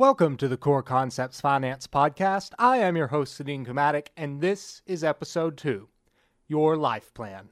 Welcome to the Core Concepts Finance Podcast. I am your host, Sadine Kumatic, and this is Episode 2, Your Life Plan.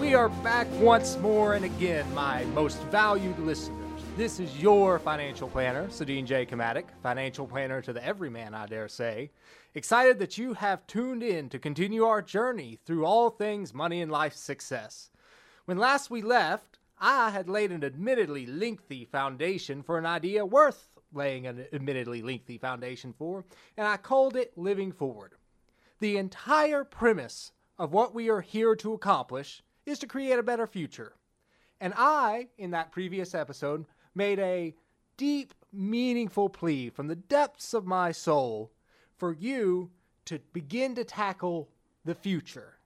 We are back once more, and again, my most valued listeners. This is your financial planner, Sadine J. Kumatic, financial planner to the everyman, I dare say. Excited that you have tuned in to continue our journey through all things money and life success. When last we left, I had laid an admittedly lengthy foundation for an idea worth laying an admittedly lengthy foundation for, and I called it Living Forward. The entire premise of what we are here to accomplish is to create a better future. And I, in that previous episode, made a deep, meaningful plea from the depths of my soul for you to begin to tackle the future.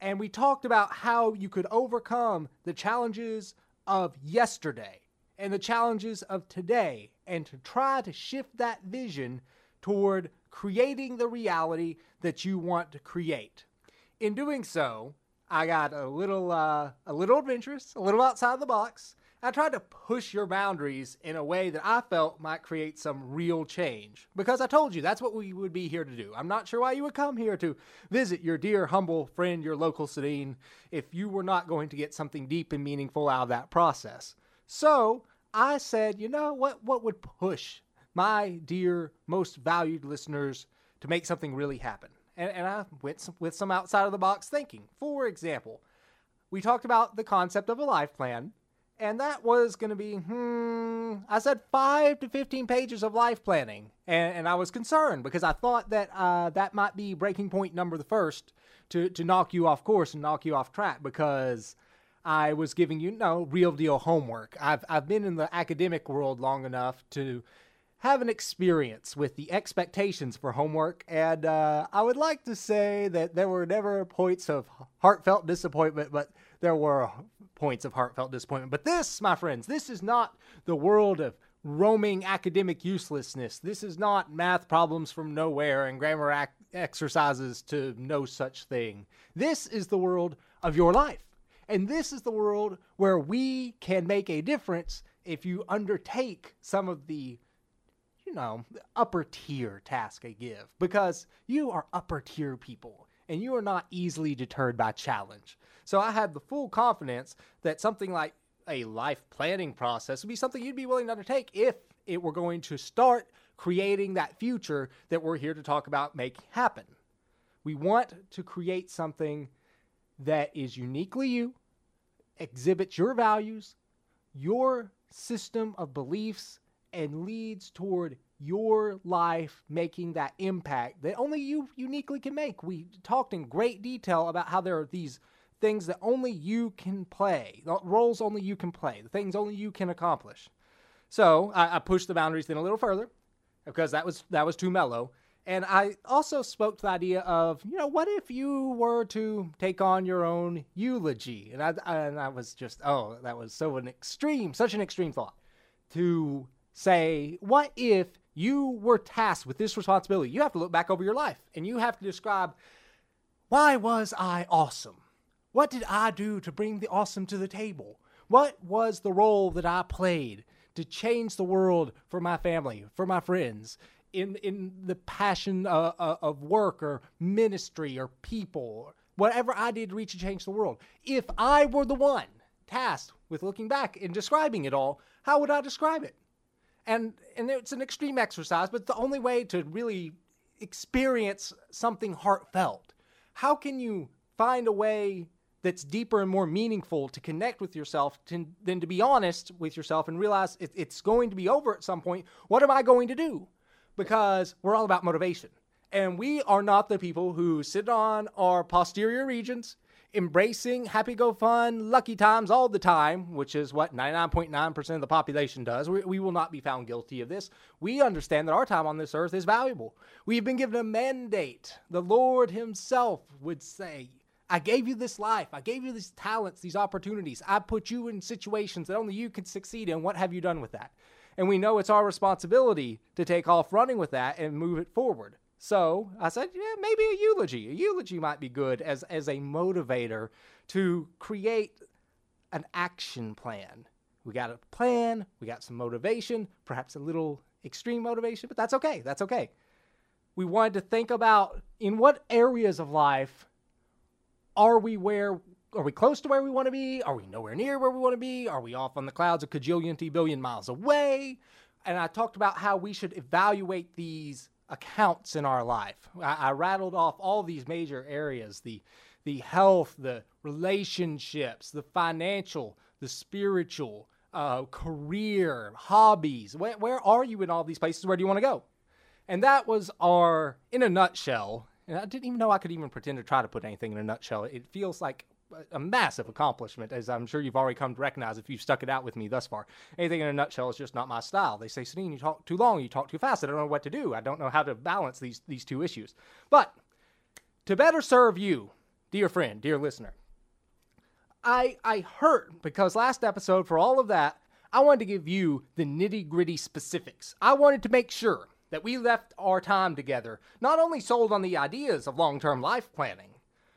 And we talked about how you could overcome the challenges of yesterday and the challenges of today, and to try to shift that vision toward creating the reality that you want to create. In doing so, I got a little adventurous, a little outside the box. I tried to push your boundaries in a way that I felt might create some real change, because I told you that's what we would be here to do. I'm not sure why you would come here to visit your dear, humble friend, your local Sadine, if you were not going to get something deep and meaningful out of that process. So I said, you know, what would push my dear, most valued listeners to make something really happen? And I went with some outside-of-the-box thinking. For example, we talked about the concept of a life plan, and that was going to be, I said 5 to 15 pages of life planning, and I was concerned because I thought that that might be breaking point number the first to knock you off course and knock you off track, because I was giving you no real-deal homework. I've been in the academic world long enough to have an experience with the expectations for homework, and I would like to say that there were never points of heartfelt disappointment, but there were points of heartfelt disappointment. But this, my friends, this is not the world of roaming academic uselessness. This is not math problems from nowhere and grammar exercises to no such thing. This is the world of your life, and this is the world where we can make a difference if you undertake some of the upper tier task I give, because you are upper tier people and you are not easily deterred by challenge. So I had the full confidence that something like a life planning process would be something you'd be willing to undertake if it were going to start creating that future that we're here to talk about making happen. We want to create something that is uniquely you, exhibits your values, your system of beliefs, and leads toward your life making that impact that only you uniquely can make. We talked in great detail about how there are these things that only you can play, the roles only you can play, the things only you can accomplish. So I pushed the boundaries then a little further, because that was too mellow. And I also spoke to the idea of, what if you were to take on your own eulogy? And I was just, that was such an extreme thought to say, what if you were tasked with this responsibility? You have to look back over your life and you have to describe, why was I awesome? What did I do to bring the awesome to the table? What was the role that I played to change the world for my family, for my friends, in the passion of work or ministry or people, whatever I did to reach and change the world? If I were the one tasked with looking back and describing it all, how would I describe it? And it's an extreme exercise, but the only way to really experience something heartfelt. How can you find a way that's deeper and more meaningful to connect with yourself than to be honest with yourself and realize it's going to be over at some point? What am I going to do? Because we're all about motivation. And we are not the people who sit on our posterior regions embracing happy-go-fun, lucky times all the time, which is what 99.9% of the population does. We will not be found guilty of this. We understand that our time on this earth is valuable. We've been given a mandate. The Lord himself would say, I gave you this life. I gave you these talents, these opportunities. I put you in situations that only you can succeed in. What have you done with that? And we know it's our responsibility to take off running with that and move it forward. So I said, yeah, maybe a eulogy. A eulogy might be good as a motivator to create an action plan. We got a plan. We got some motivation, perhaps a little extreme motivation, but that's okay. That's okay. We wanted to think about in what areas of life are we close to where we want to be? Are we nowhere near where we want to be? Are we off on the clouds a cajillion, billion miles away? And I talked about how we should evaluate these accounts in our life. I rattled off all these major areas, the health, the relationships, the financial, the spiritual, career, hobbies. Where are you in all these places? Where do you want to go? And that was our, in a nutshell, and I didn't even know I could even pretend to try to put anything in a nutshell. It feels like a massive accomplishment, as I'm sure you've already come to recognize if you've stuck it out with me thus far. Anything in a nutshell is just not my style. They say, Sadine, you talk too long, you talk too fast. I don't know what to do. I don't know how to balance these two issues. But to better serve you, dear friend, dear listener, I hurt because last episode, for all of that, I wanted to give you the nitty-gritty specifics. I wanted to make sure that we left our time together not only sold on the ideas of long-term life planning,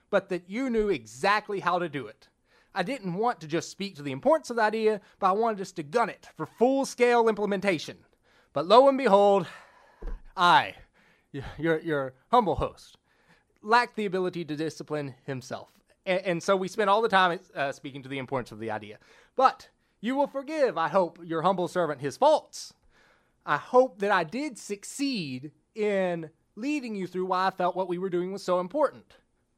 but that you knew exactly how to do it. I didn't want to just speak to the importance of the idea, but I wanted us to gun it for full-scale implementation. But lo and behold, I, your humble host, lacked the ability to discipline himself. And so we spent all the time speaking to the importance of the idea. But you will forgive, I hope, your humble servant his faults. I hope that I did succeed in leading you through why I felt what we were doing was so important.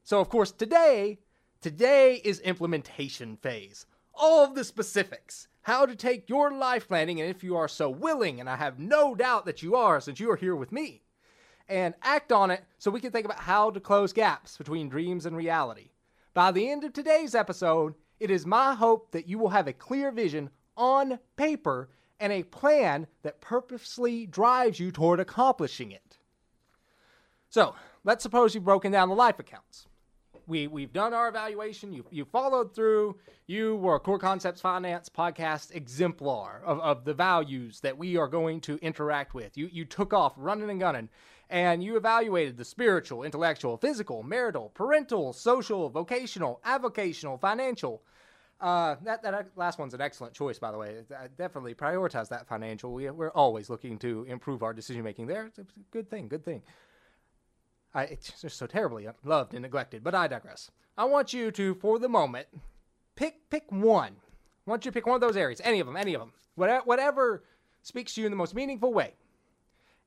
So, of course, today is implementation phase. All of the specifics, how to take your life planning, and if you are so willing, and I have no doubt that you are since you are here with me, and act on it so we can think about how to close gaps between dreams and reality. By the end of today's episode, it is my hope that you will have a clear vision on paper and a plan that purposely drives you toward accomplishing it. So, let's suppose you've broken down the life accounts. We've done our evaluation. You followed through. You were a Core Concepts Finance Podcast exemplar of the values that we are going to interact with. You took off running and gunning, and you evaluated the spiritual, intellectual, physical, marital, parental, social, vocational, avocational, financial. That last one's an excellent choice, by the way. I definitely prioritize that financial. We're always looking to improve our decision-making there. It's a good thing, good thing. It's just so terribly loved and neglected, but I digress. I want you to, for the moment, pick one. I want you to pick one of those areas, any of them, whatever speaks to you in the most meaningful way.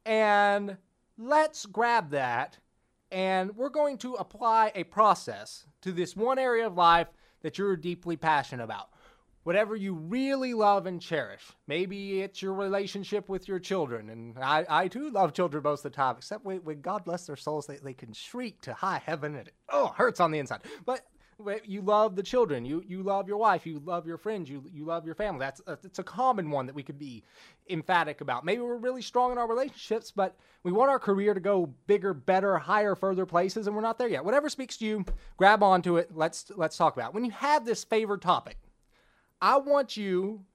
And let's grab that, and we're going to apply a process to this one area of life that you're deeply passionate about. Whatever you really love and cherish. Maybe it's your relationship with your children. And I too love children most of the time, except when God bless their souls, they can shriek to high heaven and it hurts on the inside. But you love the children. You love your wife. You love your friends. You love your family. It's a common one that we could be emphatic about. Maybe we're really strong in our relationships, but we want our career to go bigger, better, higher, further places, and we're not there yet. Whatever speaks to you, grab onto it. Let's talk about it. When you have this favored topic, I want you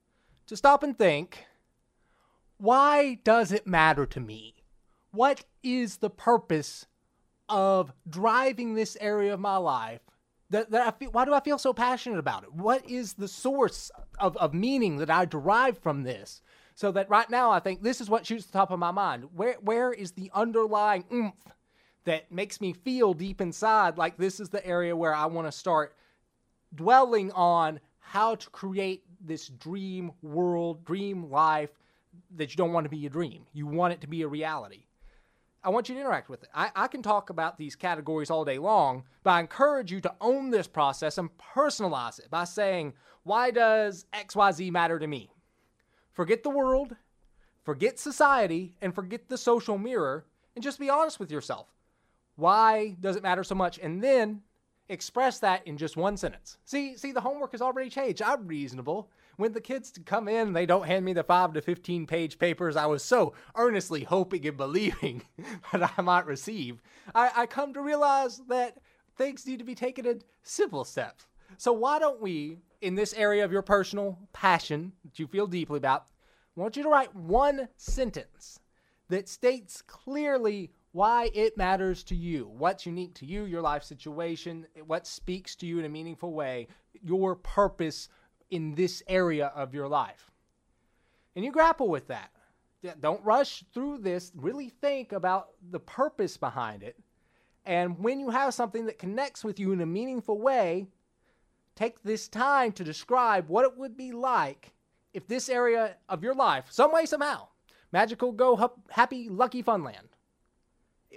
to stop and think, why does it matter to me? What is the purpose of driving this area of my life? Why do I feel so passionate about it? What is the source of meaning that I derive from this? So that right now I think this is what shoots the top of my mind. Where is the underlying oomph that makes me feel deep inside like this is the area where I want to start dwelling on how to create this dream world, dream life that you don't want to be a dream. You want it to be a reality. I want you to interact with it. I can talk about these categories all day long, but I encourage you to own this process and personalize it by saying, why does XYZ matter to me? Forget the world, forget society, and forget the social mirror, and just be honest with yourself. Why does it matter so much? And then Express that in just one sentence. See, the homework has already changed. I'm reasonable. When the kids come in, they don't hand me the 5 to 15 page papers I was so earnestly hoping and believing that I might receive. I come to realize that things need to be taken in simple steps. So why don't we, in this area of your personal passion that you feel deeply about, I want you to write one sentence that states clearly why it matters to you, what's unique to you, your life situation, what speaks to you in a meaningful way, your purpose in this area of your life. And you grapple with that. Don't rush through this. Really think about the purpose behind it. And when you have something that connects with you in a meaningful way, take this time to describe what it would be like if this area of your life, some way, somehow, magical, go happy, lucky fun land.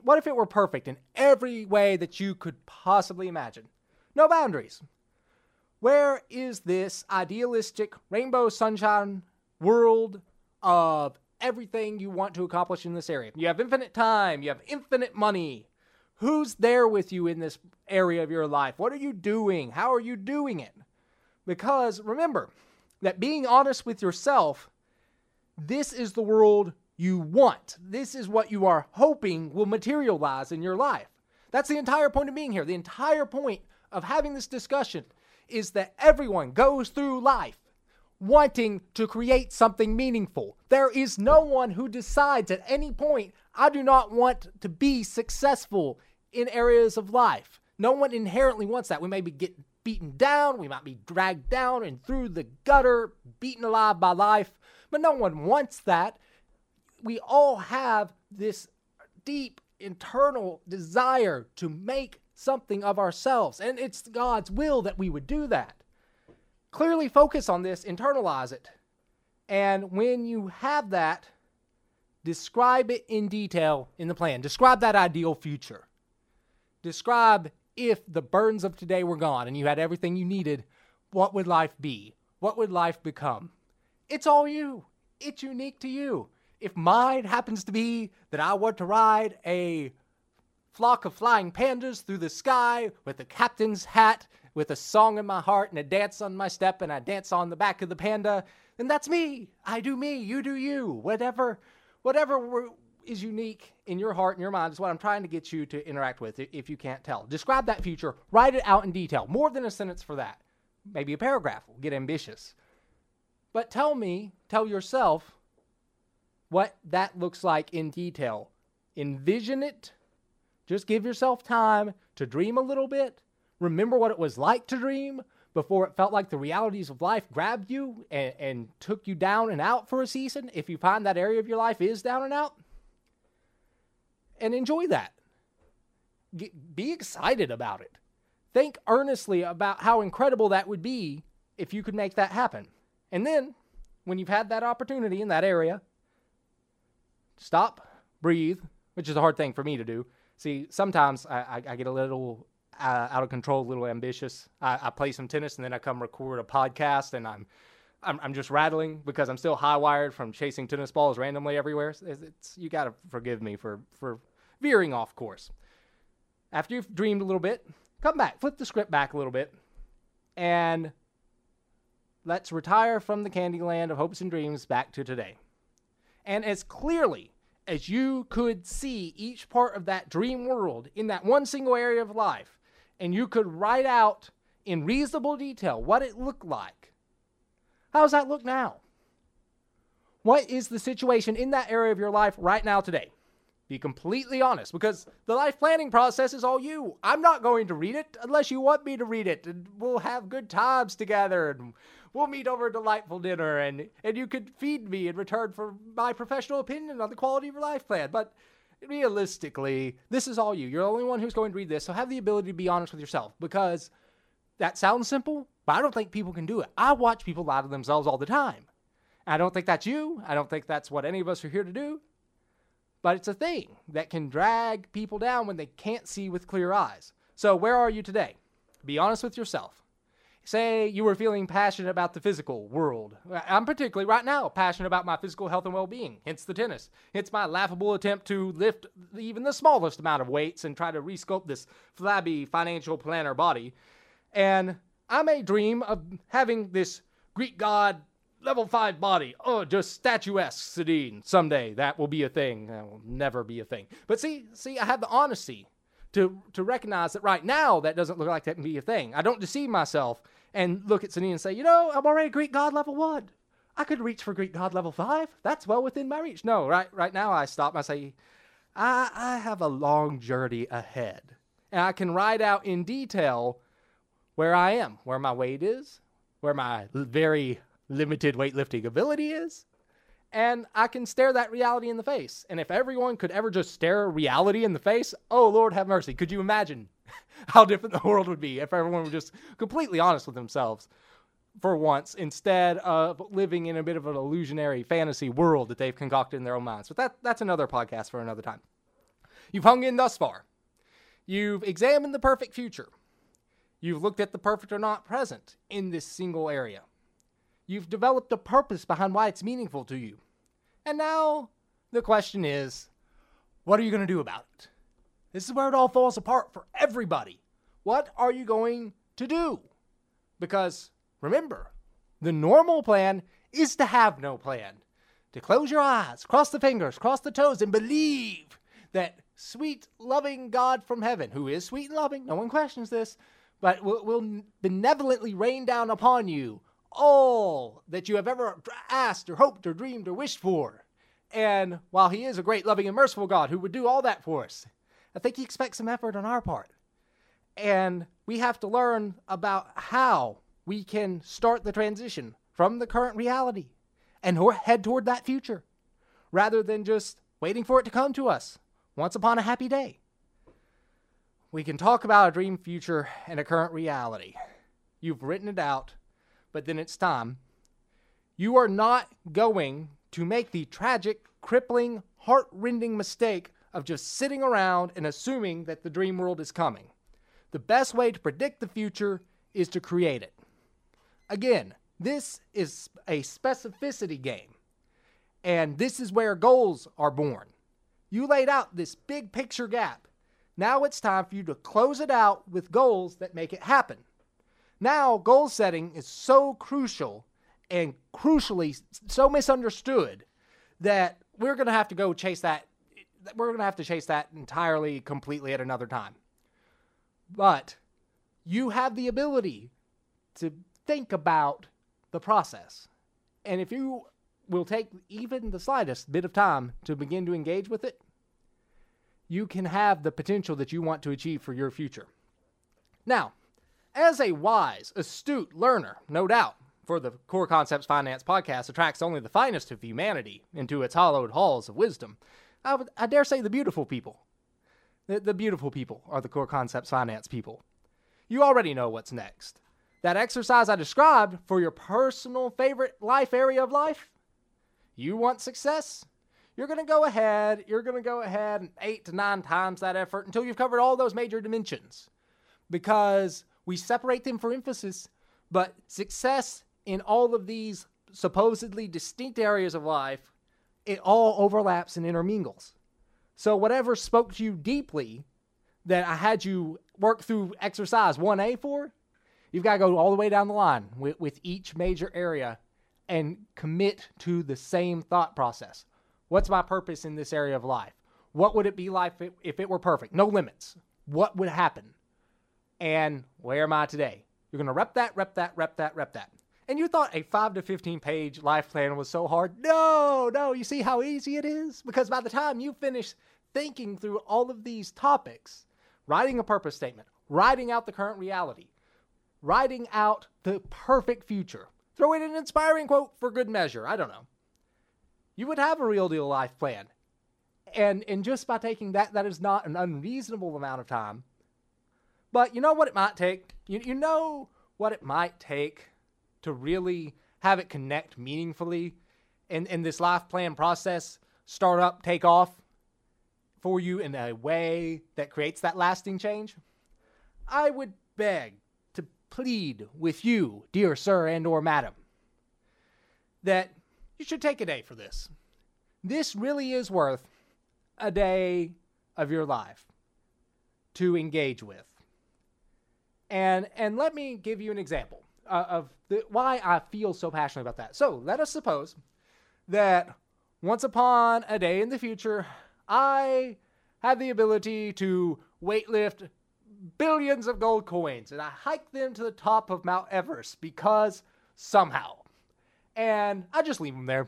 What if it were perfect in every way that you could possibly imagine? No boundaries. Where is this idealistic rainbow sunshine world of everything you want to accomplish in this area? You have infinite time. You have infinite money. Who's there with you in this area of your life? What are you doing? How are you doing it? Because remember that being honest with yourself, this is the world you want. This is what you are hoping will materialize in your life. That's the entire point of being here. The entire point of having this discussion is that everyone goes through life wanting to create something meaningful. There is no one who decides at any point, I do not want to be successful in areas of life. No one inherently wants that. We may get beaten down. We might be dragged down and through the gutter, beaten alive by life. But no one wants that. We all have this deep internal desire to make something of ourselves. And it's God's will that we would do that. Clearly focus on this, internalize it. And when you have that, describe it in detail in the plan. Describe that ideal future. Describe if the burdens of today were gone and you had everything you needed, what would life be? What would life become? It's all you. It's unique to you. If mine happens to be that I want to ride a flock of flying pandas through the sky with a captain's hat, with a song in my heart and a dance on my step, and I dance on the back of the panda, then that's me. I do me. You do you. Whatever is unique in your heart and your mind is what I'm trying to get you to interact with if you can't tell. Describe that future. Write it out in detail. More than a sentence for that. Maybe a paragraph. We'll get ambitious. But tell yourself, what that looks like in detail. Envision it. Just give yourself time to dream a little bit. Remember what it was like to dream before it felt like the realities of life grabbed you and took you down and out for a season, if you find that area of your life is down and out. And enjoy that. Be excited about it. Think earnestly about how incredible that would be if you could make that happen. And then, when you've had that opportunity in that area, stop, breathe, which is a hard thing for me to do. See, sometimes I get a little out of control, a little ambitious. I play some tennis and then I come record a podcast and I'm just rattling because I'm still high wired from chasing tennis balls randomly everywhere. You got to forgive me for veering off course. After you've dreamed a little bit, come back, flip the script back a little bit, and let's retire from the candy land of hopes and dreams back to today. And as clearly as you could see each part of that dream world in that one single area of life, and you could write out in reasonable detail what it looked like, how does that look now? What is the situation in that area of your life right now today? Be completely honest, because the life planning process is all you. I'm not going to read it unless you want me to read it. And we'll have good times together, and we'll meet over a delightful dinner, and you could feed me in return for my professional opinion on the quality of your life plan. But realistically, this is all you. You're the only one who's going to read this, so have the ability to be honest with yourself, because that sounds simple, but I don't think people can do it. I watch people lie to themselves all the time. I don't think that's you. I don't think that's what any of us are here to do. But it's a thing that can drag people down when they can't see with clear eyes. So where are you today? Be honest with yourself. Say you were feeling passionate about the physical world. I'm particularly right now passionate about my physical health and well-being, hence the tennis. It's my laughable attempt to lift even the smallest amount of weights and try to resculpt this flabby financial planner body. And I may dream of having this Greek god level 5 body. Oh, just statuesque Sadine. Someday that will be a thing. That will never be a thing. But see, I have the honesty to recognize that right now that doesn't look like that can be a thing. I don't deceive myself and look at Sadine and say, you know, I'm already Greek god level 1. I could reach for Greek god level 5. That's well within my reach. No, right now I stop and I say, I have a long journey ahead. And I can write out in detail where I am, where my weight is, where my very limited weightlifting ability is. And I can stare that reality in the face. And if everyone could ever just stare reality in the face, oh, Lord have mercy. Could you imagine how different the world would be if everyone were just completely honest with themselves for once instead of living in a bit of an illusionary fantasy world that they've concocted in their own minds? But that's another podcast for another time. You've hung in thus far. You've examined the perfect future. You've looked at the perfect or not present in this single area. You've developed a purpose behind why it's meaningful to you. And now the question is, what are you going to do about it? This is where it all falls apart for everybody. What are you going to do? Because remember, the normal plan is to have no plan. To close your eyes, cross the fingers, cross the toes, and believe that sweet, loving God from heaven, who is sweet and loving, no one questions this, but will benevolently rain down upon you all that you have ever asked or hoped or dreamed or wished for. And while he is a great, loving, and merciful God who would do all that for us, I think he expects some effort on our part. And we have to learn about how we can start the transition from the current reality and head toward that future, rather than just waiting for it to come to us once upon a happy day. We can talk about a dream future and a current reality. You've written it out. But then it's time. You are not going to make the tragic, crippling, heart-rending mistake of just sitting around and assuming that the dream world is coming. The best way to predict the future is to create it. Again, this is a specificity game. And this is where goals are born. You laid out this big picture gap. Now it's time for you to close it out with goals that make it happen. Now, goal setting is so crucial and crucially so misunderstood that we're going to have to go chase that. We're going to have to chase that entirely, completely at another time. But you have the ability to think about the process. And if you will take even the slightest bit of time to begin to engage with it, you can have the potential that you want to achieve for your future. Now, as a wise, astute learner, no doubt, for the Core Concepts Finance Podcast attracts only the finest of humanity into its hallowed halls of wisdom, I dare say the beautiful people. The beautiful people are the Core Concepts Finance people. You already know what's next. That exercise I described for your personal favorite life area of life, you want success? You're going to go ahead and 8 to 9 times that effort until you've covered all those major dimensions. Because we separate them for emphasis, but success in all of these supposedly distinct areas of life, it all overlaps and intermingles. So whatever spoke to you deeply that I had you work through exercise 1A for, you've got to go all the way down the line with each major area and commit to the same thought process. What's my purpose in this area of life? What would it be like if it were perfect? No limits. What would happen? And where am I today? You're going to rep that. And you thought a 5 to 15 page life plan was so hard? No. You see how easy it is? Because by the time you finish thinking through all of these topics, writing a purpose statement, writing out the current reality, writing out the perfect future, throw in an inspiring quote for good measure, I don't know, you would have a real deal life plan. And just by taking that is not an unreasonable amount of time. But you know what it might take? You know what it might take to really have it connect meaningfully and this life plan process start up, take off for you in a way that creates that lasting change? I would beg to plead with you, dear sir and or madam, that you should take a day for this. This really is worth a day of your life to engage with. And let me give you an example of why I feel so passionately about that. So let us suppose that once upon a day in the future, I have the ability to weightlift billions of gold coins, and I hike them to the top of Mount Everest because somehow. And I just leave them there.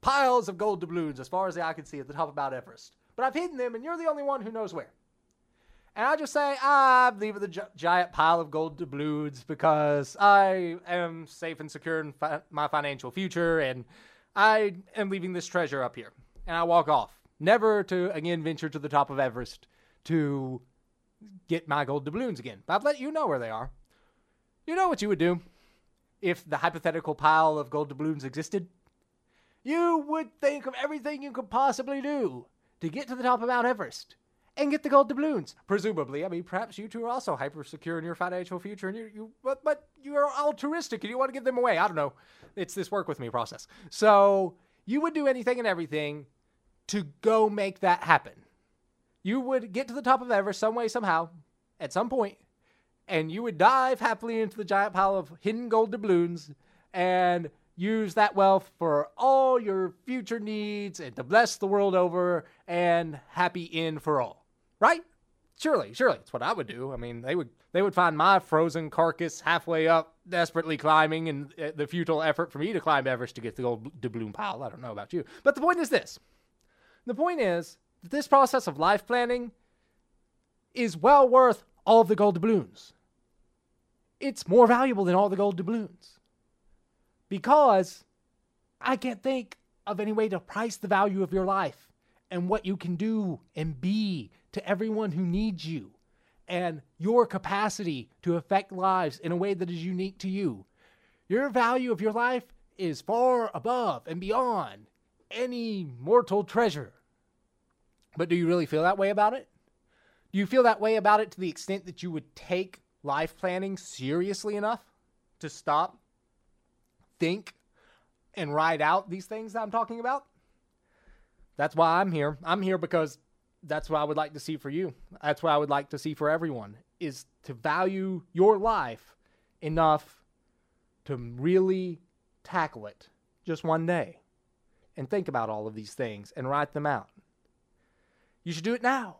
Piles of gold doubloons as far as the eye can see at the top of Mount Everest. But I've hidden them, and you're the only one who knows where. And I just say, I'm leaving the giant pile of gold doubloons because I am safe and secure in my financial future, and I am leaving this treasure up here. And I walk off, never to again venture to the top of Everest to get my gold doubloons again. But I've let you know where they are. You know what you would do if the hypothetical pile of gold doubloons existed? You would think of everything you could possibly do to get to the top of Mount Everest and get the gold doubloons. Presumably. I mean, perhaps you two are also hyper-secure in your financial future, and but you are altruistic and you want to give them away. I don't know. It's this work with me process. So you would do anything and everything to go make that happen. You would get to the top of Everest some way, somehow, at some point, and you would dive happily into the giant pile of hidden gold doubloons and use that wealth for all your future needs and to bless the world over and happy end for all, right? Surely, that's what I would do. I mean, they would find my frozen carcass halfway up, desperately climbing, and the futile effort for me to climb Everest to get the gold doubloon pile. I don't know about you. But the point is this. The point is that this process of life planning is well worth all of the gold doubloons. It's more valuable than all the gold doubloons, because I can't think of any way to price the value of your life and what you can do and be to everyone who needs you and your capacity to affect lives in a way that is unique to you. Your value of your life is far above and beyond any mortal treasure. But do you really feel that way about it? Do you feel that way about it to the extent that you would take life planning seriously enough to stop, think, and ride out these things that I'm talking about? That's why I'm here. I'm here because that's what I would like to see for you. That's what I would like to see for everyone, is to value your life enough to really tackle it just one day and think about all of these things and write them out. You should do it now.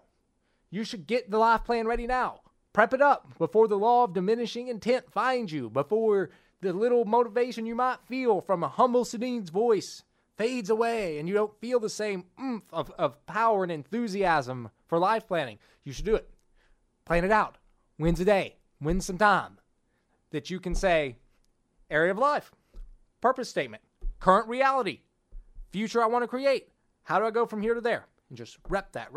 You should get the life plan ready now. Prep it up before the law of diminishing intent finds you, before the little motivation you might feel from a humble Sadine's voice fades away and you don't feel the same oomph of power and enthusiasm for life planning. You should do it. Plan it out. When's a day? When's some time that you can say, area of life, purpose statement, current reality, future I want to create. How do I go from here to there? And just rep that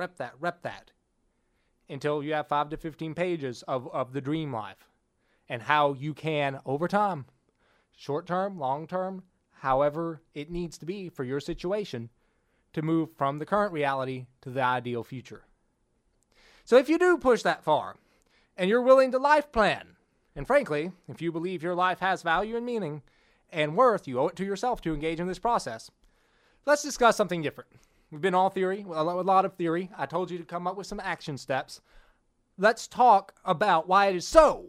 until you have 5 to 15 pages of the dream life and how you can, over time, short-term, long-term, however it needs to be for your situation, to move from the current reality to the ideal future. So if you do push that far, and you're willing to life plan, and frankly, if you believe your life has value and meaning and worth, you owe it to yourself to engage in this process. Let's discuss something different. We've been all theory, a lot of theory. I told you to come up with some action steps. Let's talk about why it is so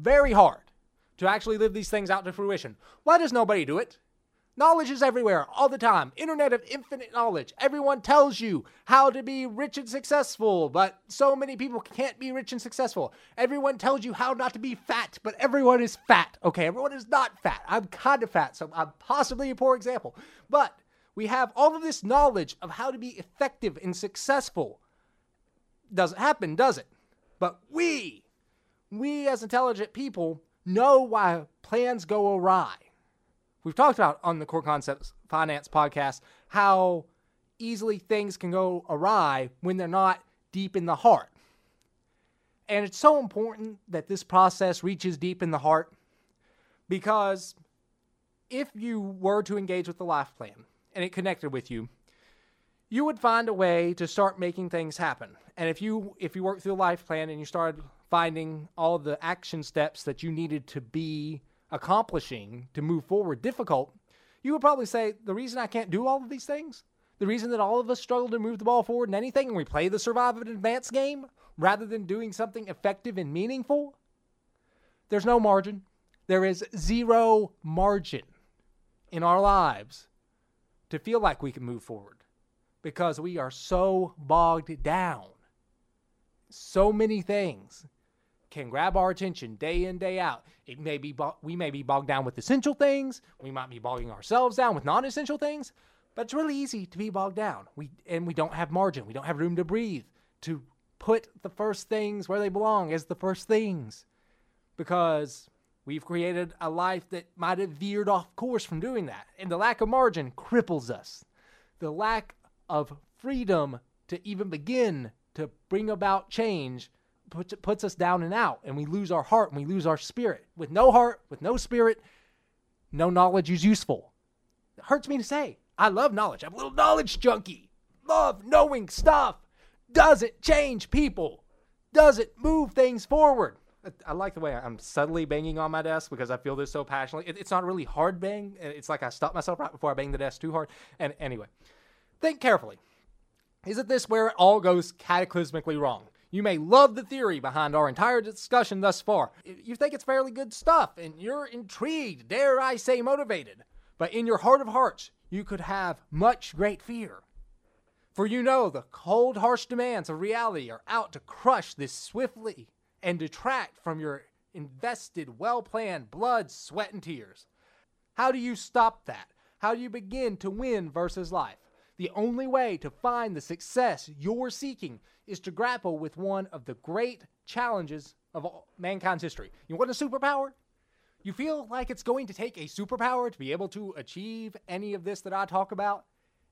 very hard to actually live these things out to fruition. Why does nobody do it? Knowledge is everywhere, all the time. Internet of infinite knowledge. Everyone tells you how to be rich and successful, but so many people can't be rich and successful. Everyone tells you how not to be fat, but everyone is fat. Okay, everyone is not fat. I'm kind of fat, so I'm possibly a poor example. But we have all of this knowledge of how to be effective and successful. Doesn't happen, does it? But we as intelligent people know why plans go awry. We've talked about on the Core Concepts Finance Podcast how easily things can go awry when they're not deep in the heart. And it's so important that this process reaches deep in the heart, because if you were to engage with the life plan and it connected with you, you would find a way to start making things happen. And if you work through the life plan and you started finding all the action steps that you needed to be accomplishing to move forward difficult, you would probably say, the reason I can't do all of these things, the reason that all of us struggle to move the ball forward in anything and we play the survive and advance game rather than doing something effective and meaningful, there's no margin. There is zero margin in our lives to feel like we can move forward because we are so bogged down. So many things can grab our attention day in, day out. It may be we may be bogged down with essential things. We might be bogging ourselves down with non-essential things. But it's really easy to be bogged down. We don't have margin. We don't have room to breathe, to put the first things where they belong as the first things. Because we've created a life that might have veered off course from doing that. And the lack of margin cripples us. The lack of freedom to even begin to bring about change puts us down and out, and we lose our heart and we lose our spirit. With no heart, with no spirit, no knowledge is useful. It hurts me to say. I love knowledge. I'm a little knowledge junkie. Love knowing stuff. Does it change people? Does it move things forward? I like the way I'm subtly banging on my desk because I feel this so passionately. It's not really hard bang. It's like I stopped myself right before I banged the desk too hard. And anyway, think carefully. Isn't this where it all goes cataclysmically wrong? You may love the theory behind our entire discussion thus far. You think it's fairly good stuff, and you're intrigued, dare I say motivated. But in your heart of hearts, you could have much great fear. For you know the cold, harsh demands of reality are out to crush this swiftly and detract from your invested, well-planned blood, sweat, and tears. How do you stop that? How do you begin to win versus life? The only way to find the success you're seeking is to grapple with one of the great challenges of mankind's history. You want a superpower? You feel like it's going to take a superpower to be able to achieve any of this that I talk about?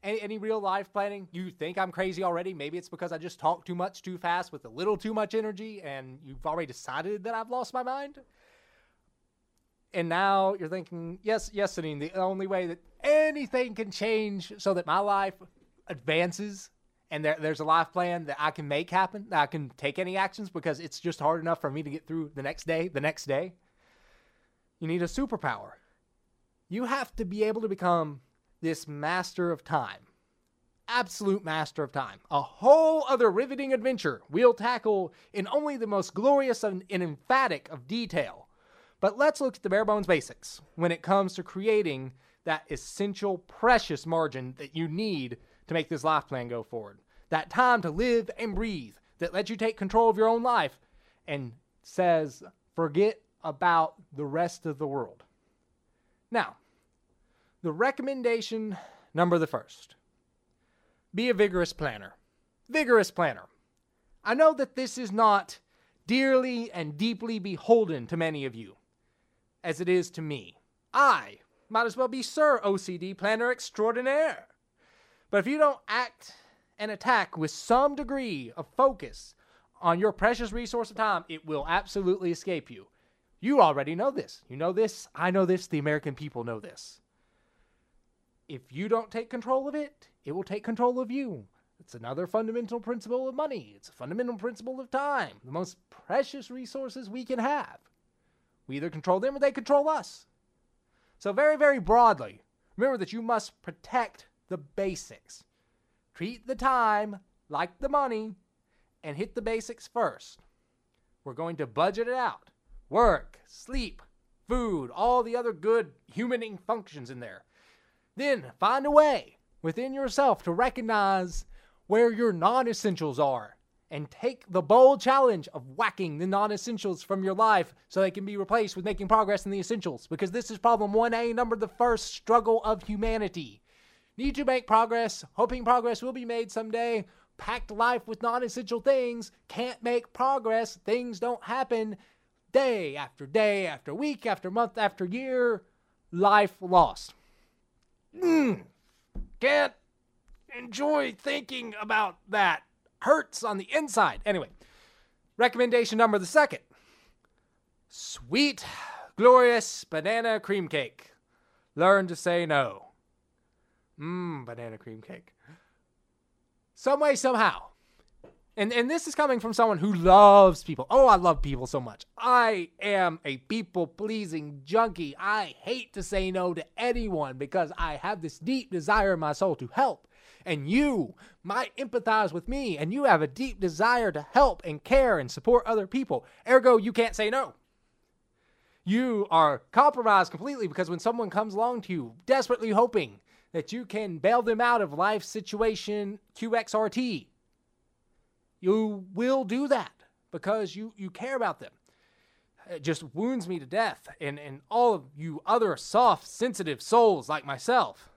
Any real life planning? You think I'm crazy already? Maybe it's because I just talk too much too fast with a little too much energy and you've already decided that I've lost my mind? And now you're thinking, yes, Sadine, the only way that anything can change so that my life advances and there's a life plan that I can make happen, that I can take any actions because it's just hard enough for me to get through the next day. You need a superpower. You have to be able to become this master of time, absolute master of time. A whole other riveting adventure we'll tackle in only the most glorious and emphatic of detail. But let's look at the bare bones basics when it comes to creating that essential, precious margin that you need to make this life plan go forward. That time to live and breathe that lets you take control of your own life and says, forget about the rest of the world. Now, the recommendation number the first, be a vigorous planner. Vigorous planner. I know that this is not dearly and deeply beholden to many of you, as it is to me. I might as well be Sir OCD Planner Extraordinaire. But if you don't act and attack with some degree of focus on your precious resource of time, it will absolutely escape you. You already know this. You know this. I know this. The American people know this. If you don't take control of it, it will take control of you. It's another fundamental principle of money. It's a fundamental principle of time. The most precious resources we can have. We either control them or they control us. So very, very broadly, remember that you must protect the basics. Treat the time like the money and hit the basics first. We're going to budget it out. Work, sleep, food, all the other good humaning functions in there. Then find a way within yourself to recognize where your non-essentials are, and take the bold challenge of whacking the non-essentials from your life so they can be replaced with making progress in the essentials, because this is problem 1A, number the first, struggle of humanity. Need to make progress, hoping progress will be made someday, packed life with non-essential things, can't make progress, things don't happen, day, after week, after month, after year, life lost. Can't enjoy thinking about that. Hurts on the inside. Anyway, recommendation number the second. Sweet, glorious banana cream cake. Learn to say no. Banana cream cake. Some way, somehow, And this is coming from someone who loves people. Oh, I love people so much. I am a people-pleasing junkie. I hate to say no to anyone because I have this deep desire in my soul to help. And you might empathize with me, and you have a deep desire to help and care and support other people. Ergo, you can't say no. You are compromised completely because when someone comes along to you, desperately hoping that you can bail them out of life situation QXRT, you will do that because you care about them. It just wounds me to death and all of you other soft, sensitive souls like myself.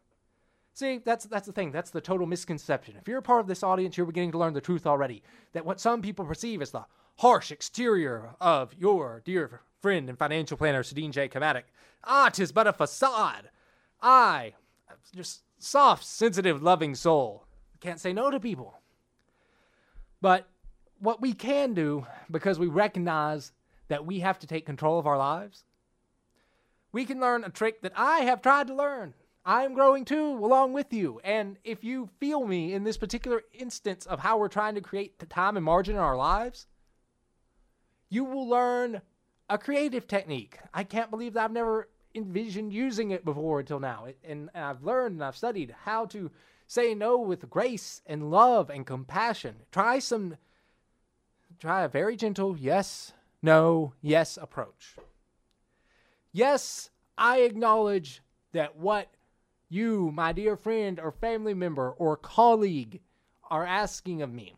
See, that's the thing. That's the total misconception. If you're a part of this audience, you're beginning to learn the truth already, that what some people perceive as the harsh exterior of your dear friend and financial planner, Sadine J. Kumatic, tis but a facade. I, just soft, sensitive, loving soul, can't say no to people. But what we can do, because we recognize that we have to take control of our lives, we can learn a trick that I have tried to learn. I'm growing too, along with you. And if you feel me in this particular instance of how we're trying to create the time and margin in our lives, you will learn a creative technique. I can't believe that I've never envisioned using it before until now. And I've learned and I've studied how to say no with grace and love and compassion. Try a very gentle yes, no, yes approach. Yes, I acknowledge that what you, my dear friend or family member or colleague, are asking of me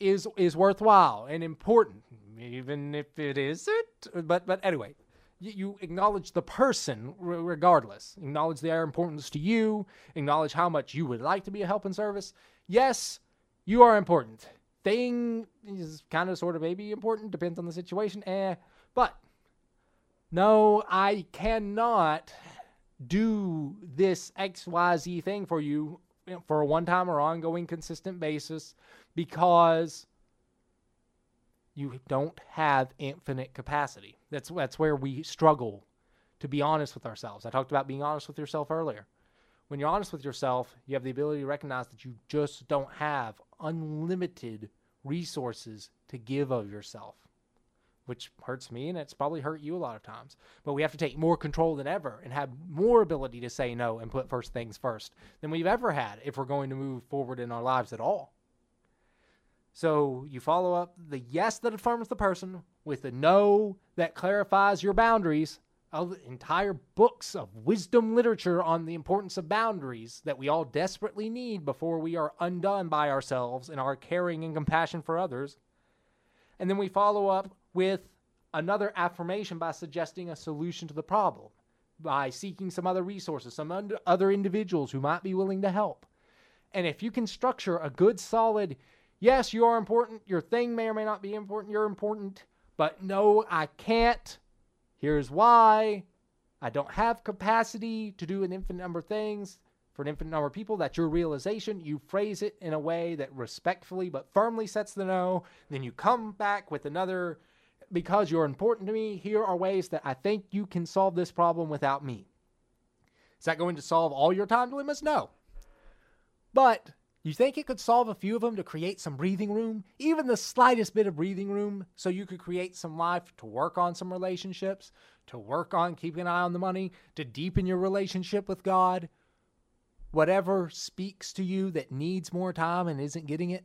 is worthwhile and important, even if it isn't. But anyway, you acknowledge the person regardless. Acknowledge their importance to you. Acknowledge how much you would like to be a help and service. Yes, you are important. Thing is kind of, sort of, maybe important. Depends on the situation. But no, I cannot do this XYZ thing for you for a one-time or ongoing consistent basis because you don't have infinite capacity. That's where we struggle, to be honest with ourselves. I talked about being honest with yourself earlier. When you're honest with yourself, you have the ability to recognize that you just don't have unlimited resources to give of yourself, which hurts me, and it's probably hurt you a lot of times. But we have to take more control than ever and have more ability to say no and put first things first than we've ever had if we're going to move forward in our lives at all. So you follow up the yes that affirms the person with the no that clarifies your boundaries. Entire books of wisdom literature on the importance of boundaries that we all desperately need before we are undone by ourselves and our caring and compassion for others. And then we follow up with another affirmation by suggesting a solution to the problem, by seeking some other resources, some other individuals who might be willing to help. And if you can structure a good, solid, yes, you are important. Your thing may or may not be important. You're important. But no, I can't. Here's why. I don't have capacity to do an infinite number of things for an infinite number of people. That's your realization. You phrase it in a way that respectfully but firmly sets the no. Then you come back with another, because you're important to me, here are ways that I think you can solve this problem without me. Is that going to solve all your time dilemmas? No. But you think it could solve a few of them to create some breathing room, even the slightest bit of breathing room, so you could create some life, to work on some relationships, to work on keeping an eye on the money, to deepen your relationship with God? Whatever speaks to you that needs more time and isn't getting it,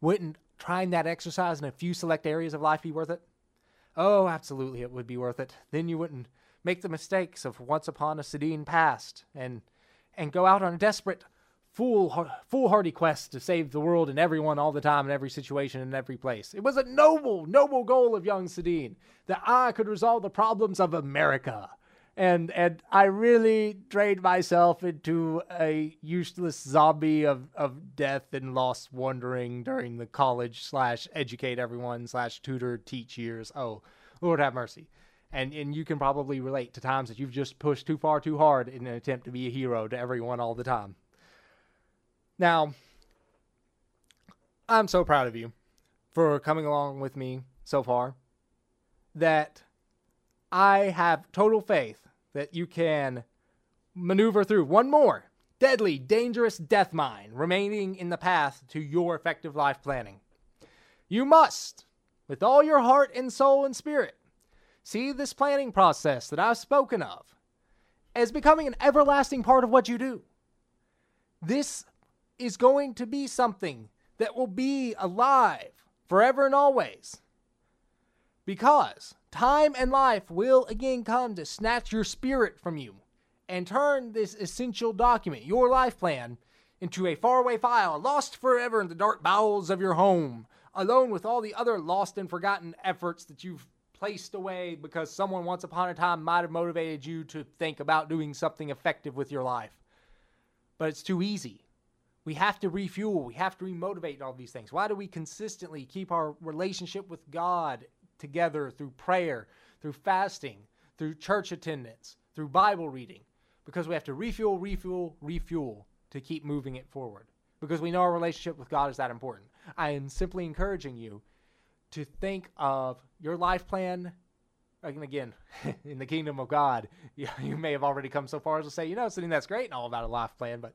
wouldn't trying that exercise in a few select areas of life be worth it? Oh, absolutely it would be worth it. Then you wouldn't make the mistakes of once upon a Sadine past and go out on a desperate, foolhardy quest to save the world and everyone all the time in every situation and every place. It was a noble goal of young Sadine that I could resolve the problems of America. And I really drained myself into a useless zombie of death and lost wandering during the college/educate everyone/tutor teach years. Oh, Lord have mercy. And you can probably relate to times that you've just pushed too far too hard in an attempt to be a hero to everyone all the time. Now, I'm so proud of you for coming along with me so far that I have total faith that you can maneuver through one more deadly, dangerous death mine remaining in the path to your effective life planning. You must, with all your heart and soul and spirit, see this planning process that I've spoken of as becoming an everlasting part of what you do. This is going to be something that will be alive forever and always, because time and life will again come to snatch your spirit from you and turn this essential document, your life plan, into a faraway file, lost forever in the dark bowels of your home, alone with all the other lost and forgotten efforts that you've placed away because someone once upon a time might have motivated you to think about doing something effective with your life. But it's too easy. We have to refuel. We have to remotivate and all these things. Why do we consistently keep our relationship with God together through prayer, through fasting, through church attendance, through Bible reading? Because we have to refuel, refuel, refuel to keep moving it forward, because we know our relationship with God is that important. I am simply encouraging you to think of your life plan. And again, in the kingdom of God, you may have already come so far as to say, you know, Sadine, that's great and all about a life plan, but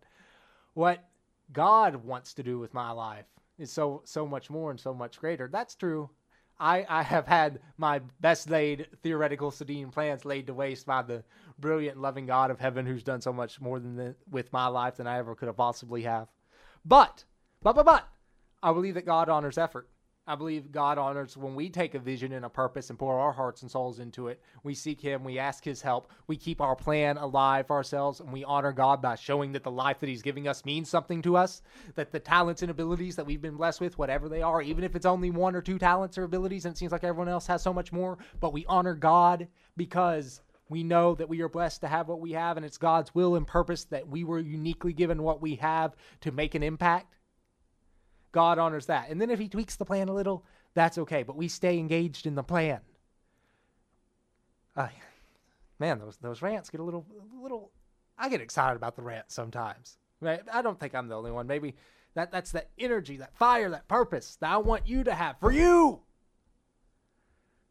what God wants to do with my life is so much more and so much greater. That's true. I have had my best laid theoretical Sadine plans laid to waste by the brilliant, loving God of heaven, who's done so much more than with my life than I ever could have possibly have. But, I believe that God honors effort. I believe God honors when we take a vision and a purpose and pour our hearts and souls into it. We seek Him. We ask His help. We keep our plan alive for ourselves, and we honor God by showing that the life that He's giving us means something to us, that the talents and abilities that we've been blessed with, whatever they are, even if it's only one or two talents or abilities, and it seems like everyone else has so much more, but we honor God because we know that we are blessed to have what we have, and it's God's will and purpose that we were uniquely given what we have to make an impact. God honors that. And then if He tweaks the plan a little, that's okay. But we stay engaged in the plan. Man, those rants get a little. I get excited about the rants sometimes. Right? I don't think I'm the only one. Maybe that's that energy, that fire, that purpose that I want you to have for you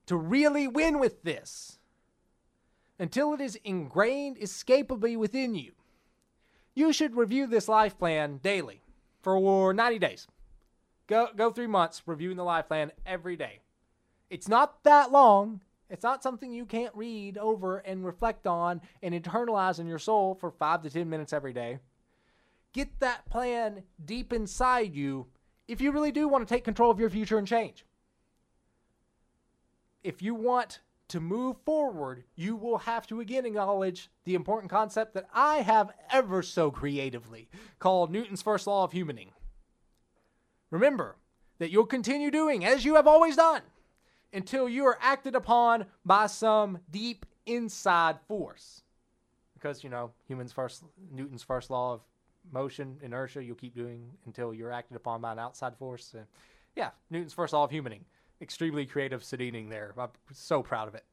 to really win with this. Until it is ingrained inescapably within you, you should review this life plan daily for 90 days. Go 3 months reviewing the life plan every day. It's not that long. It's not something you can't read over and reflect on and internalize in your soul for 5 to 10 minutes every day. Get that plan deep inside you if you really do want to take control of your future and change. If you want to move forward, you will have to again acknowledge the important concept that I have ever so creatively called Newton's first law of humaning. Remember that you'll continue doing as you have always done until you are acted upon by some deep inside force. Because, you know, Newton's first law of motion, inertia, you'll keep doing until you're acted upon by an outside force. And yeah, Newton's first law of humaning. Extremely creative Sadining there. I'm so proud of it.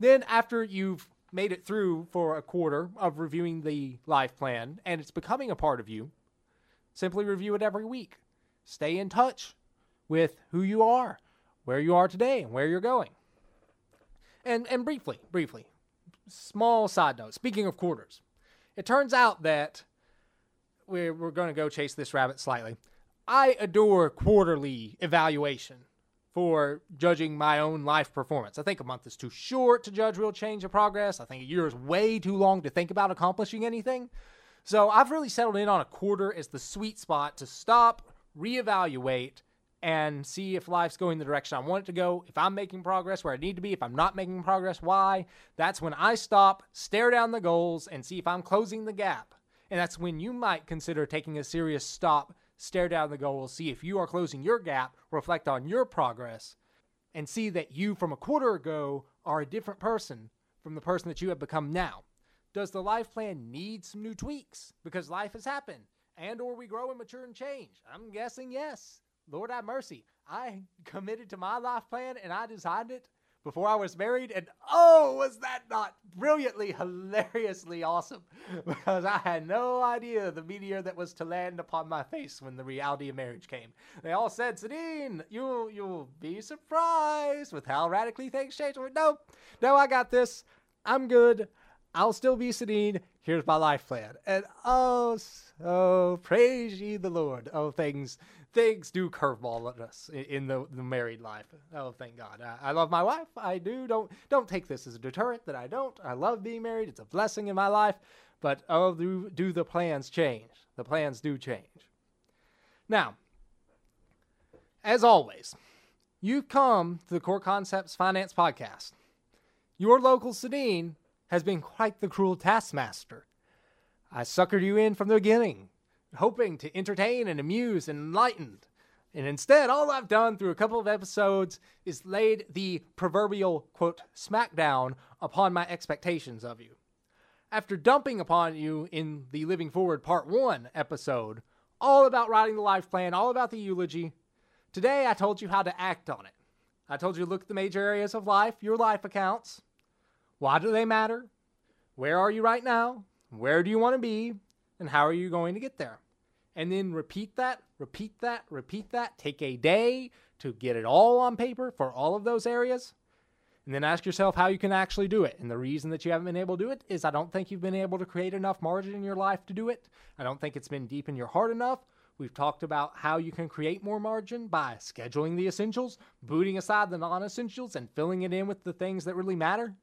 Then after you've made it through for a quarter of reviewing the life plan and it's becoming a part of you, simply review it every week. Stay in touch with who you are, where you are today, and where you're going. And briefly, small side note. Speaking of quarters, it turns out that we're going to go chase this rabbit slightly. I adore quarterly evaluation for judging my own life performance. I think a month is too short to judge real change and progress. I think a year is way too long to think about accomplishing anything. So I've really settled in on a quarter as the sweet spot to stop, reevaluate, and see if life's going the direction I want it to go, if I'm making progress where I need to be, if I'm not making progress, why. That's when I stop, stare down the goals, and see if I'm closing the gap. And that's when you might consider taking a serious stop, stare down the goals, see if you are closing your gap, reflect on your progress, and see that you from a quarter ago are a different person from the person that you have become now. Does the life plan need some new tweaks? Because life has happened. And or we grow and mature and change. I'm guessing yes. Lord have mercy. I committed to my life plan and I designed it before I was married. And oh, was that not brilliantly, hilariously awesome? Because I had no idea the meteor that was to land upon my face when the reality of marriage came. They all said, Sadine, you'll be surprised with how radically things change. I went, no, I got this. I'm good. I'll still be Sadine. Here's my life plan. And oh, praise ye the Lord. Oh, things things do curveball at us in the married life. Oh, thank God. I love my wife. I do. Don't take this as a deterrent that I don't. I love being married. It's a blessing in my life. But oh, do the plans change? The plans do change. Now, as always, you've come to the Core Concepts Finance Podcast. Your local Sadine has been quite the cruel taskmaster. I suckered you in from the beginning, hoping to entertain and amuse and enlighten. And instead, all I've done through a couple of episodes is laid the proverbial, quote, smackdown upon my expectations of you. After dumping upon you in the Living Forward Part 1 episode, all about writing the life plan, all about the eulogy, today I told you how to act on it. I told you to look at the major areas of life, your life accounts. Why do they matter? Where are you right now? Where do you want to be? And how are you going to get there? And then repeat that. Take a day to get it all on paper for all of those areas. And then ask yourself how you can actually do it. And the reason that you haven't been able to do it is I don't think you've been able to create enough margin in your life to do it. I don't think it's been deep in your heart enough. We've talked about how you can create more margin by scheduling the essentials, booting aside the non-essentials, and filling it in with the things that really matter.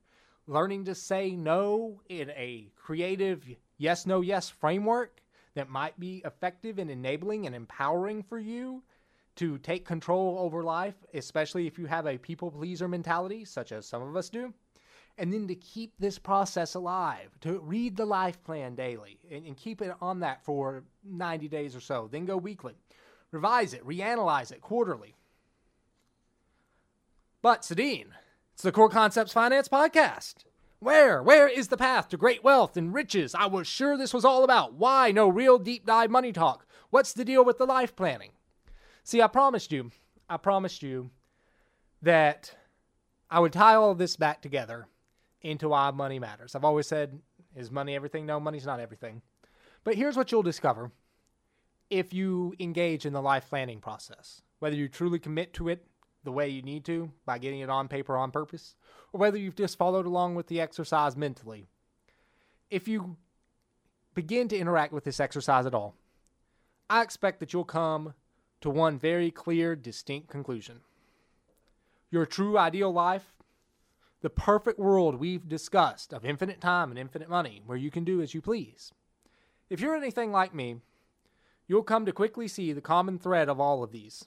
Learning to say no in a creative yes, no, yes framework that might be effective in enabling and empowering for you to take control over life, especially if you have a people-pleaser mentality, such as some of us do. And then to keep this process alive, to read the life plan daily and keep it on that for 90 days or so, then go weekly. Revise it, reanalyze it quarterly. But Sadine, it's the Core Concepts Finance Podcast. Where is the path to great wealth and riches? I was sure this was all about. Why no real deep dive money talk? What's the deal with the life planning? See, I promised you that I would tie all of this back together into why money matters. I've always said, is money everything? No, money's not everything. But here's what you'll discover if you engage in the life planning process, whether you truly commit to it the way you need to by getting it on paper on purpose, or whether you've just followed along with the exercise mentally. If you begin to interact with this exercise at all, I expect that you'll come to one very clear, distinct conclusion. Your true ideal life, the perfect world we've discussed of infinite time and infinite money, where you can do as you please. If you're anything like me, you'll come to quickly see the common thread of all of these.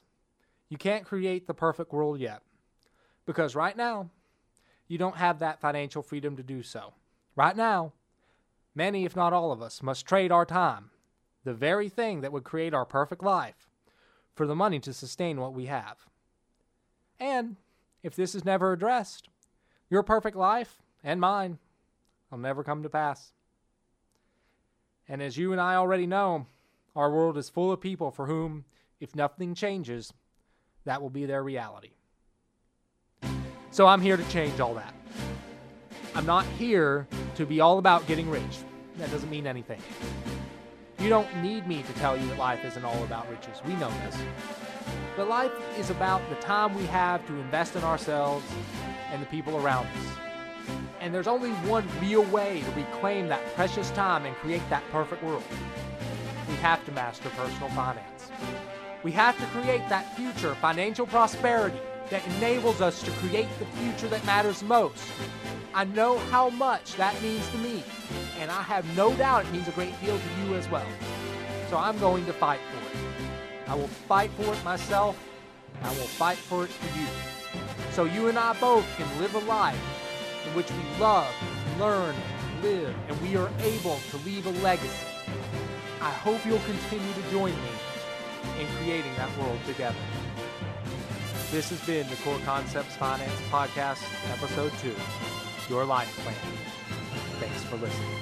You can't create the perfect world yet, because right now, you don't have that financial freedom to do so. Right now, many, if not all of us, must trade our time, the very thing that would create our perfect life, for the money to sustain what we have. And if this is never addressed, your perfect life, and mine, will never come to pass. And as you and I already know, our world is full of people for whom, if nothing changes, that will be their reality. So I'm here to change all that. I'm not here to be all about getting rich. That doesn't mean anything. You don't need me to tell you that life isn't all about riches. We know this. But life is about the time we have to invest in ourselves and the people around us. And there's only one real way to reclaim that precious time and create that perfect world. We have to master personal finance. We have to create that future financial prosperity that enables us to create the future that matters most. I know how much that means to me, and I have no doubt it means a great deal to you as well. So I'm going to fight for it. I will fight for it myself, and I will fight for it for you. So you and I both can live a life in which we love, learn, live, and we are able to leave a legacy. I hope you'll continue to join me in creating that world together. This has been the Core Concepts Finance Podcast, Episode 2, Your Life Plan. Thanks for listening.